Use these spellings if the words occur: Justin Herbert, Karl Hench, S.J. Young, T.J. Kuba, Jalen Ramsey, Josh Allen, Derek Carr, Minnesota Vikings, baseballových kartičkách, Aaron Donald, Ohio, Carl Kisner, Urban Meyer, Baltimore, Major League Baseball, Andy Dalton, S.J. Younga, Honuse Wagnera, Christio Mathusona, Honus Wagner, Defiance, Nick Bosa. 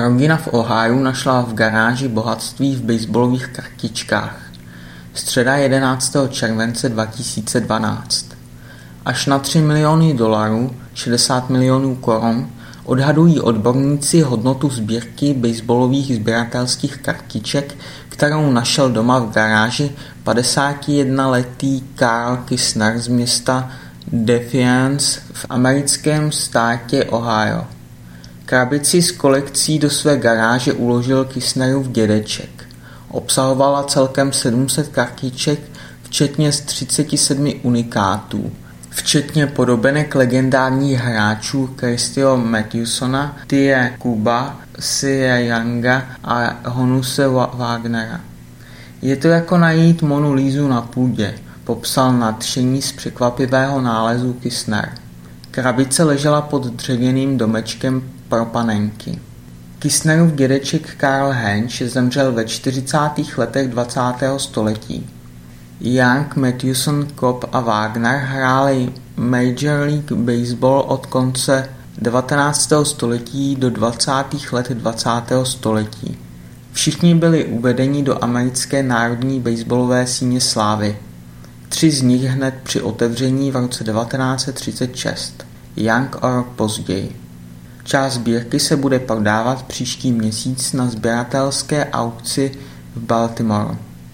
Rodina v Ohio našla v garáži bohatství v baseballových kartičkách. Středa 11. července 2012. Až na $3 miliony, 60 milionů korun, odhadují odborníci hodnotu sbírky baseballových sběratelských kartiček, kterou našel doma v garáži 51-letý Carl Kisner z města Defiance v americkém státě Ohio. Krabici s kolekcí do své garáže uložil Kisnerův dědeček. Obsahovala celkem 700 kartiček, včetně z 37 unikátů, včetně podobenek legendárních hráčů Christio Mathusona, T.J. Kuba, S.J. Younga a Honuse Wagnera. Je to jako najít Monu Lízu na půdě, popsal nadšení z překvapivého nálezu Kisner. Krabice ležela pod dřevěným domečkem pro panenky. Kisnerův dědeček Karl Hench zemřel ve 40. letech 20. století. Young, Matthewson, Cobb a Wagner hráli Major League Baseball od konce 19. století do 20. let 20. století. Všichni byli uvedeni do americké národní baseballové síně slávy. 3 z nich hned při otevření v roce 1936, Young o rok později. Část sbírky se bude prodávat příští měsíc na sběratelské aukci v Baltimoru.